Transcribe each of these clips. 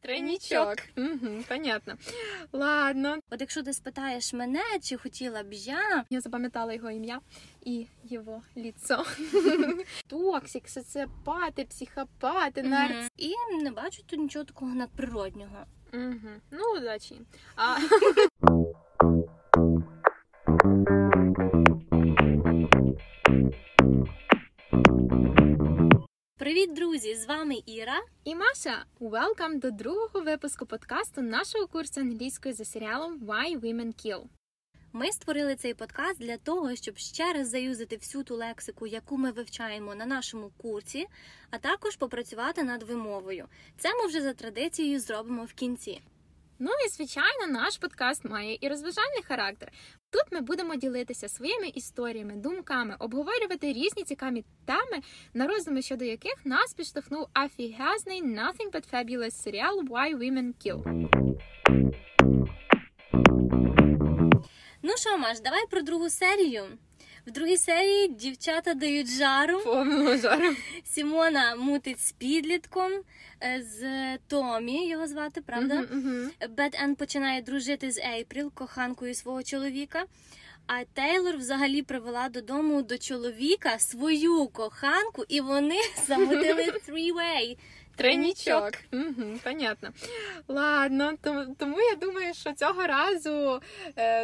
Тройничок. Угу, понятно. Ладно. От якщо ти спитаєш мене, чи хотіла б я запам'ятала його ім'я і його ліцо. Токсик, соціопати, психопати, нарцис. І не бачу тут нічого такого надприроднього. Угу. Ну, удачі. Привіт, друзі! З вами Іра і Маша. Welcome до другого випуску подкасту нашого курсу англійської за серіалом Why Women Kill. Ми створили цей подкаст для того, щоб ще раз заюзати всю ту лексику, яку ми вивчаємо на нашому курсі, а також попрацювати над вимовою. Це ми вже за традицією зробимо в кінці. Ну і, звичайно, наш подкаст має і розважальний характер. Тут ми будемо ділитися своїми історіями, думками, обговорювати різні цікаві теми, на роздуми щодо яких нас підштовхнув офігезний Nothing But Fabulous серіал Why Women Kill. Ну що, Маш, давай про другу серію. В другій серії дівчата дають жару. Повного жару. Сімона мутить з підлітком, з Томі, його звати, правда? Бет Енн починає дружити з Ейпріл, коханкою свого чоловіка. А Тейлор взагалі привела додому до чоловіка свою коханку, і вони замутили three-way. Тройничок. Угу, понятно. Ладно, тому я думаю, що цього разу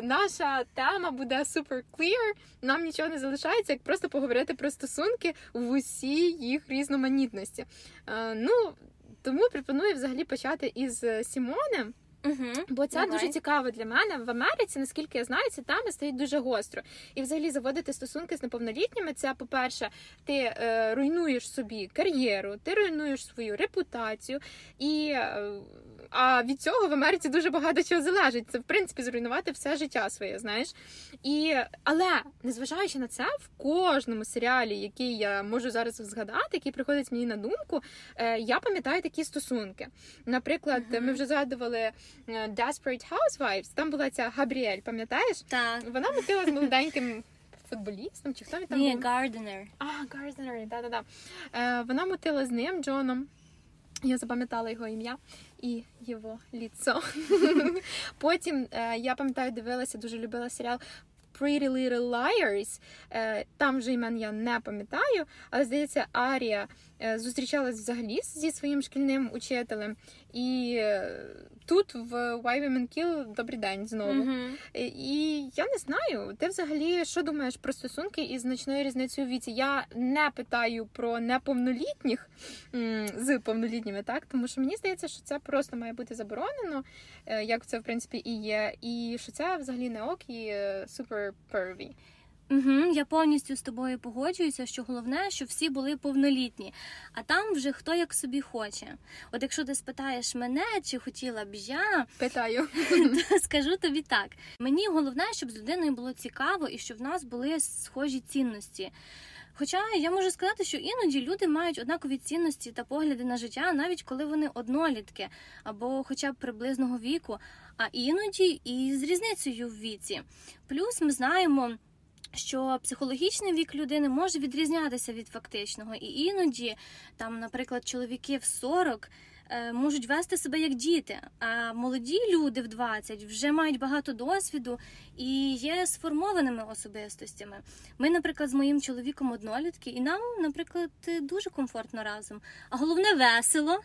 наша тема буде super clear. Нам нічого не залишається, як просто поговорити про стосунки в усій їх різноманітності. Тому пропоную взагалі почати із Сімони. Угу, бо це дуже цікаво для мене. В Америці, наскільки я знаю, ці теми стоїть дуже гостро. І взагалі заводити стосунки з неповнолітніми, це, по-перше, ти руйнуєш собі кар'єру, ти руйнуєш свою репутацію. А від цього в Америці дуже багато чого залежить. Це, в принципі, зруйнувати все життя своє, знаєш. Але, незважаючи на це, в кожному серіалі, який я можу зараз згадати, який приходить мені на думку, я пам'ятаю такі стосунки. Наприклад, ми вже згадували Desperate Housewives, там була ця Габріель, пам'ятаєш? Так. Вона мутила з молоденьким футболістом, чи хто він там був? Ні, Гарденер. А, Гарденер, да-да-да. Вона мутила з ним, Джоном. Я запам'ятала його ім'я і його ліцо. Потім, я пам'ятаю, дивилася, дуже любила серіал Pretty Little Liars. Там вже імен я не пам'ятаю, але, здається, Арія зустрічалась взагалі зі своїм шкільним учителем. І тут в Why Women Kill добрий день знову. І я не знаю, ти взагалі що думаєш про стосунки із значною різницею у віці? Я не питаю про неповнолітніх з повнолітніми, так? Тому що мені здається, що це просто має бути заборонено, як це в принципі і є. І що це взагалі не ок і супер перві. Угу, я повністю з тобою погоджуюся, що головне, що всі були повнолітні, а там вже хто як собі хоче. От якщо ти спитаєш мене, чи хотіла б я, питаю, то скажу тобі так. Мені головне, щоб з людиною було цікаво і щоб в нас були схожі цінності. Хоча я можу сказати, що іноді люди мають однакові цінності та погляди на життя, навіть коли вони однолітки або хоча б приблизного віку, а іноді і з різницею в віці. Плюс ми знаємо, що психологічний вік людини може відрізнятися від фактичного. І іноді, там, наприклад, чоловіки в 40 можуть вести себе як діти, а молоді люди в 20 вже мають багато досвіду і є сформованими особистостями. Ми, наприклад, з моїм чоловіком однолітки, і нам, наприклад, дуже комфортно разом. А головне весело,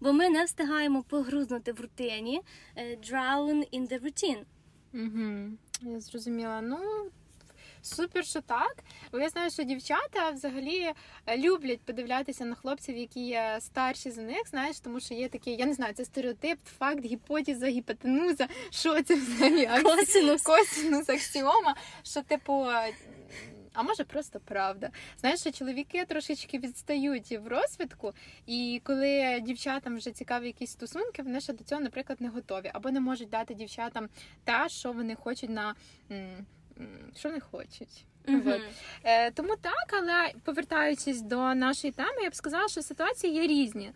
бо ми не встигаємо погрузнути в рутині. Drown in the routine. Я зрозуміла. Супер, що так. Бо я знаю, що дівчата взагалі люблять подивлятися на хлопців, які є старші за них, знаєш, тому що є такі, я не знаю, це стереотип, факт, гіпотеза, гіпотенуза, що це взагалі? Косинус, аксіома, що типу... А може просто правда. Знаєш, що чоловіки трошечки відстають в розвитку, і коли дівчатам вже цікаві якісь стосунки, вони ще до цього, наприклад, не готові. Або не можуть дати дівчатам те, що вони хочуть на... що не хочуть. Тому так, але повертаючись до нашої теми, я б сказала, що ситуації є різні.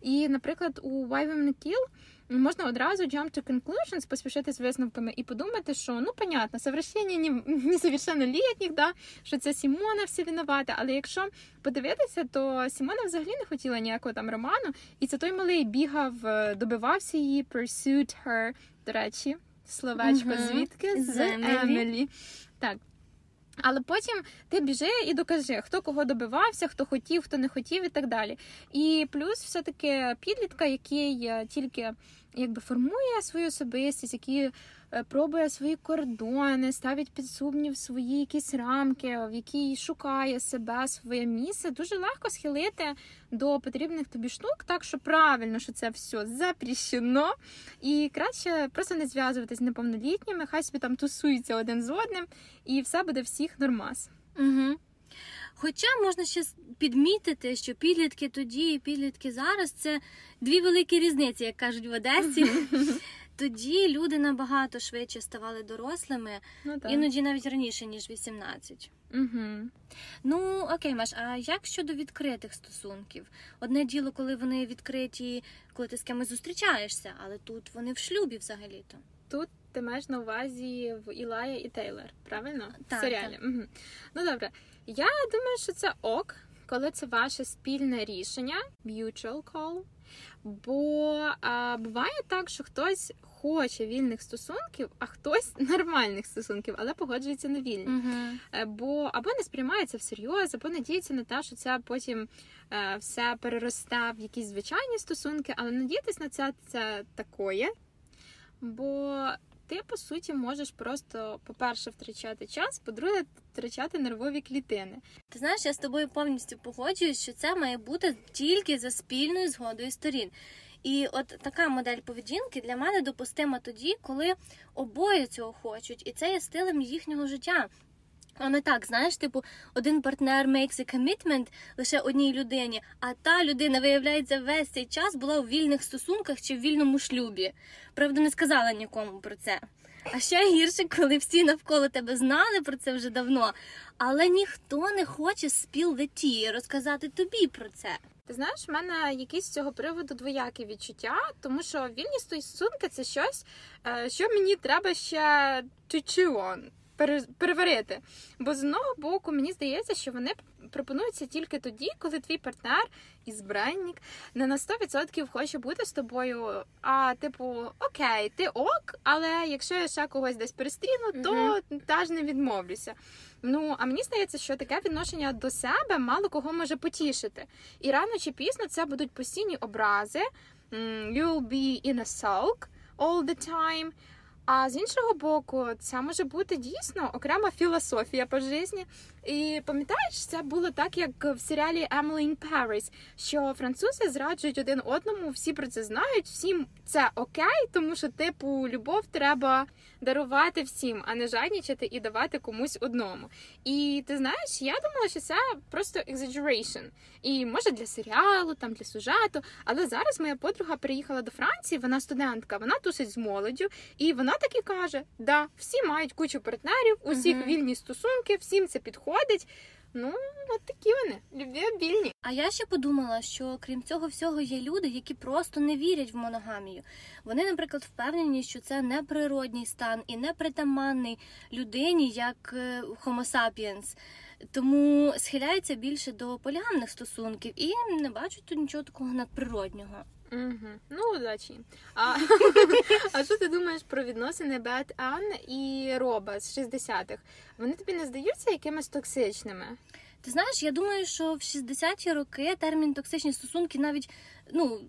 І, наприклад, у Why Women Kill можна одразу jump to conclusions, поспішити з висновками і подумати, що, ну, понятно, совершення несовершеннолітніх, да, що це Сімона всі винувата, але якщо подивитися, то Сімона взагалі не хотіла ніякого там роману, і це той малий бігав, добивався її, pursued her, до речі, словечко, звідки? З Емілі. Так. Але потім ти біжи і докажи, хто кого добивався, хто хотів, хто не хотів і так далі. І плюс все-таки підлітка, який тільки якби формує свою особистість, який пробує свої кордони, ставить під сумнів свої якісь рамки, в якій шукає себе, своє місце, дуже легко схилити до потрібних тобі штук, так що правильно, що це все запрещено, і краще просто не зв'язуватись з неповнолітніми, хай собі там тусуються один з одним, і все буде всіх нормас. Угу. Хоча можна ще підмітити, що підлітки тоді і підлітки зараз – це дві великі різниці, як кажуть в Одесі. Тоді люди набагато швидше ставали дорослими, ну, іноді навіть раніше, ніж 18. Угу. Ну, окей, Маш, а як щодо відкритих стосунків? Одне діло, коли вони відкриті, коли ти з кимось зустрічаєшся, але тут вони в шлюбі взагалі-то. Тут ти маєш на увазі в Ілая і Тейлор, правильно? Так. В серіалі. Так. Угу. Ну, добре. Я думаю, що це ок, коли це ваше спільне рішення, mutual call, бо буває так, що хтось хоче вільних стосунків, а хтось нормальних стосунків, але погоджується на вільні. Uh-huh. Бо або не сприймається всерйоз, або надіється на те, що це потім все переросте в якісь звичайні стосунки, але надіятись на це такое, бо ти, по суті, можеш просто, по-перше, втрачати час, по-друге, втрачати нервові клітини. Ти знаєш, я з тобою повністю погоджуюсь, що це має бути тільки за спільною згодою сторін. І от така модель поведінки для мене допустима тоді, коли обоє цього хочуть, і це є стилем їхнього життя. А не так, знаєш, типу, один партнер makes a commitment лише одній людині, а та людина, виявляється, весь цей час була у вільних стосунках чи в вільному шлюбі. Правда, не сказала нікому про це. А ще гірше, коли всі навколо тебе знали про це вже давно, але ніхто не хоче spill the tea, розказати тобі про це. Ти знаєш, в мене якісь з цього приводу двоякі відчуття, тому що вільні стосунки – це щось, що мені треба ще to chew on. Переварити. Бо з одного боку, мені здається, що вони пропонуються тільки тоді, коли твій партнер, ізбранник, не на 100% хоче бути з тобою, а типу, окей, ти ок, але якщо я ще когось десь перестріну, то теж не відмовлюся. Ну, а мені здається, що таке відношення до себе мало кого може потішити. І рано чи пізно це будуть постійні образи, you'll be in a sulk all the time. А з іншого боку, це може бути дійсно окрема філософія по житті. І пам'ятаєш, це було так, як в серіалі Emily in Paris, що французи зраджують один одному, всі про це знають, всім це окей, тому що, типу, любов треба дарувати всім, а не жаднічати і давати комусь одному. І ти знаєш, я думала, що це просто exaggeration. І може для серіалу, там для сюжету, але зараз моя подруга приїхала до Франції, вона студентка, вона тусить з молоддю, і вона так і каже, да, всі мають кучу партнерів, усіх вільні стосунки, всім це підходить. Ну, от такі вони, любвіобільні. А я ще подумала, що крім цього всього є люди, які просто не вірять в моногамію. Вони, наприклад, впевнені, що це неприродній стан і непритаманний людині, як Homo sapiens. Тому схиляються більше до полігамних стосунків і не бачать тут нічого такого надприроднього. Угу. Ну, удачі. А що ти думаєш про відносини Бет Анн і Роба з 60-х? Вони тобі не здаються якимись токсичними? Ти знаєш, я думаю, що в 60-ті роки термін токсичні стосунки навіть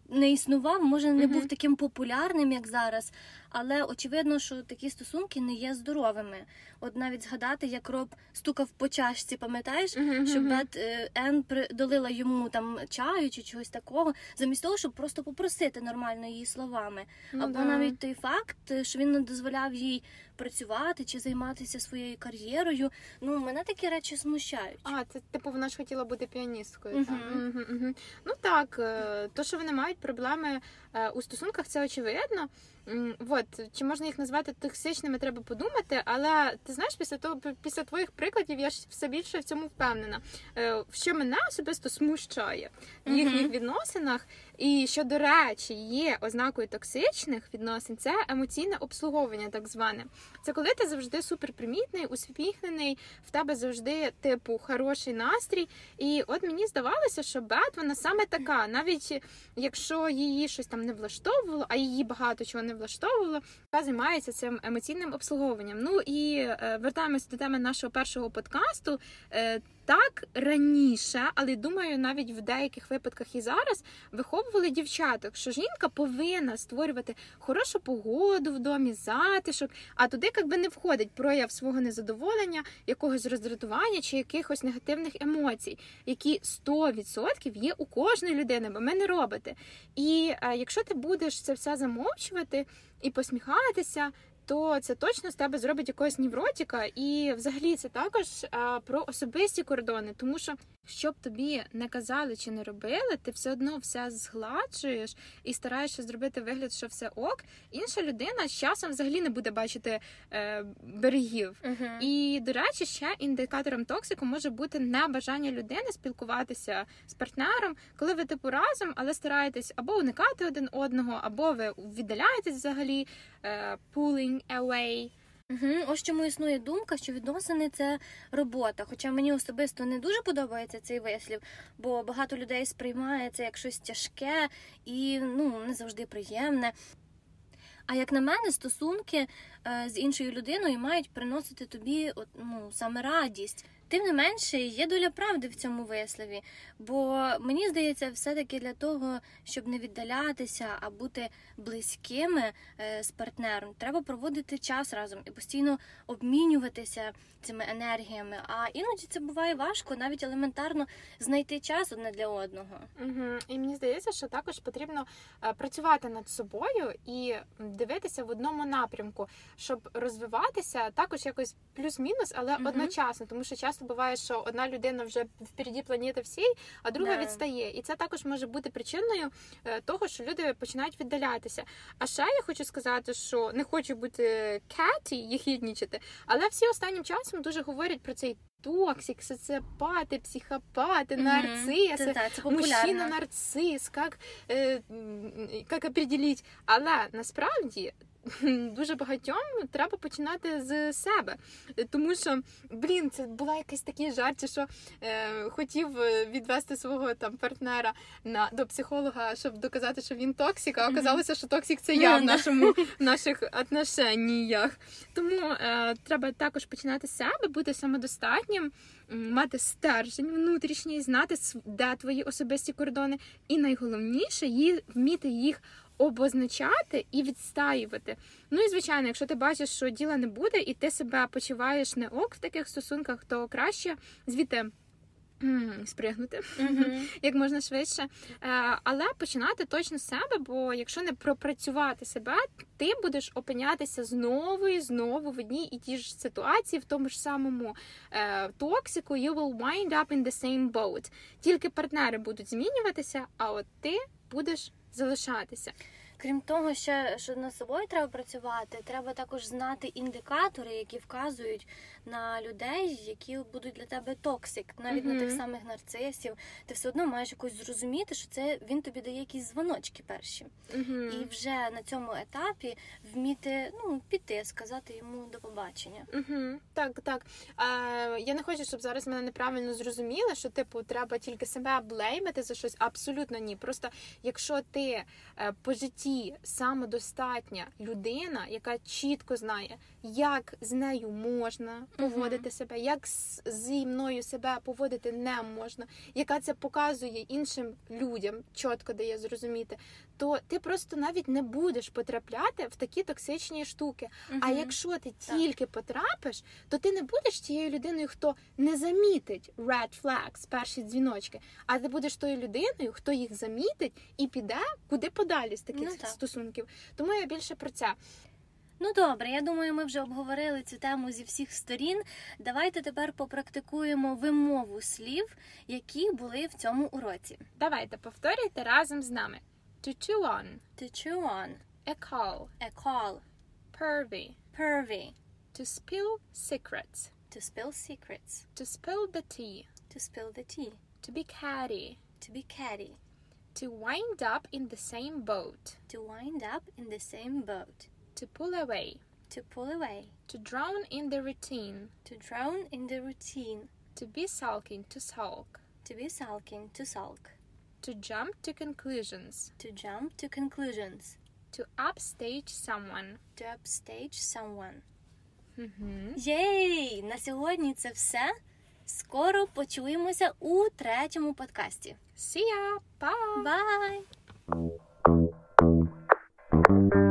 не існував, може не був таким популярним, як зараз. Але очевидно, що такі стосунки не є здоровими. От навіть згадати, як Роб стукав по чашці, пам'ятаєш, що Бет Енн долила йому там чаю чи чогось такого, замість того, щоб просто попросити нормально її словами. Або навіть той факт, що він не дозволяв їй працювати чи займатися своєю кар'єрою. Ну, мене такі речі смущають. А, це типу вона ж хотіла бути піаністкою. Ну так, то, що вони мають проблеми у стосунках, це очевидно. От, чи можна їх назвати токсичними, треба подумати, але ти знаєш, після твоїх прикладів я все більше в цьому впевнена. Що мене особисто смущає в їхніх відносинах, І що, до речі, є ознакою токсичних відносин, це емоційне обслуговування так зване. Це коли ти завжди суперпримітний, усміхнений, в тебе завжди типу хороший настрій. І от мені здавалося, що Бет, вона саме така, навіть якщо її щось там не влаштовувало, а її багато чого не влаштовувало, вона займається цим емоційним обслуговуванням. Ну і вертаємось до теми нашого першого подкасту. Так раніше, але думаю, навіть в деяких випадках і зараз виховували дівчаток, що жінка повинна створювати хорошу погоду в домі, затишок, а туди якби не входить прояв свого незадоволення, якогось роздратування чи якихось негативних емоцій, які 100% є у кожної людини, бо ми не робите. І якщо ти будеш це все замовчувати і посміхатися, то це точно з тебе зробить якогось невротика. І взагалі це також про особисті кордони, тому що щоб тобі не казали чи не робили, ти все одно все згладжуєш і стараєшся зробити вигляд, що все ок. Інша людина з часом взагалі не буде бачити берегів. Uh-huh. І, до речі, ще індикатором токсику може бути небажання людини спілкуватися з партнером, коли ви типу разом, але стараєтесь або уникати один одного, або ви віддаляєтесь взагалі, pulling away. Угу. Ось чому існує думка, що відносини – це робота. Хоча мені особисто не дуже подобається цей вислів, бо багато людей сприймає це як щось тяжке і не завжди приємне. А як на мене, стосунки з іншою людиною мають приносити тобі саме радість. Тим не менше, є доля правди в цьому вислові, бо мені здається, все-таки для того, щоб не віддалятися, а бути близькими з партнером, треба проводити час разом і постійно обмінюватися цими енергіями, а іноді це буває важко, навіть елементарно знайти час одне для одного. Угу. І мені здається, що також потрібно працювати над собою і дивитися в одному напрямку, щоб розвиватися також якось плюс-мінус, але одночасно, тому що час буває, що одна людина вже впереді планети всій, а друга відстає. І це також може бути причиною того, що люди починають віддалятися. А ще я хочу сказати, що не хочу бути кеті, єхіднічити, але всі останнім часом дуже говорять про цей токсик, социопаты, психопаты, нарциссы, мужчина-нарцисс, як определити. Але насправді дуже багатьом треба починати з себе, тому що, це була якась такий жарт, що хотів відвести свого там партнера до психолога, щоб доказати, що він токсик, а оказалося, що токсик це я в наших отношеннях. Тому треба також починати з себе, бути самодостатнім, мати стержень внутрішній, знати, де твої особисті кордони, і найголовніше, вміти їх обозначати і відстаювати. І, звичайно, якщо ти бачиш, що діла не буде, і ти себе почуваєш не ок в таких стосунках, то краще звідти спригнути, як можна швидше. Але починати точно з себе, бо якщо не пропрацювати себе, ти будеш опинятися знову і знову в одній і тій ж ситуації, в тому ж самому токсику. You will wind up in the same boat. Тільки партнери будуть змінюватися, а от ти будеш залишатися. Крім того, що над собою треба працювати, треба також знати індикатори, які вказують на людей, які будуть для тебе токсик, навіть на тих самих нарцисів. Ти все одно маєш якось зрозуміти, що це він тобі дає якісь дзвоночки перші. І вже на цьому етапі вміти піти, сказати йому до побачення. Так. Я не хочу, щоб зараз мене неправильно зрозуміли, що треба тільки себе блеймити за щось. Абсолютно ні. Просто якщо ти по житті самодостатня людина, яка чітко знає, як з нею можна поводити себе, як зі мною себе поводити не можна, яка це показує іншим людям, чітко дає зрозуміти, то ти просто навіть не будеш потрапляти в такі токсичні штуки. А якщо ти тільки потрапиш, то ти не будеш тією людиною, хто не замітить red flags, перші дзвіночки, а ти будеш тою людиною, хто їх замітить і піде куди подалі з таких стосунків. Тому я більше про це. Добре, я думаю, ми вже обговорили цю тему зі всіх сторін. Давайте тепер попрактикуємо вимову слів, які були в цьому уроці. Давайте, повторюйте разом з нами. To chew on. A call. Pervy. To spill secrets. To spill the tea. To be catty. To wind up in the same boat. To wind up in the same boat. To pull away. To pull away. To drown in the routine. To drown in the routine. To be sulking, to sulk. To be sulking, to sulk. To jump to conclusions. To jump to conclusions. To upstage someone. To upstage someone. Єй! На сьогодні це все. Скоро почуємося у 3-му подкасті. See ya! Bye! Bye!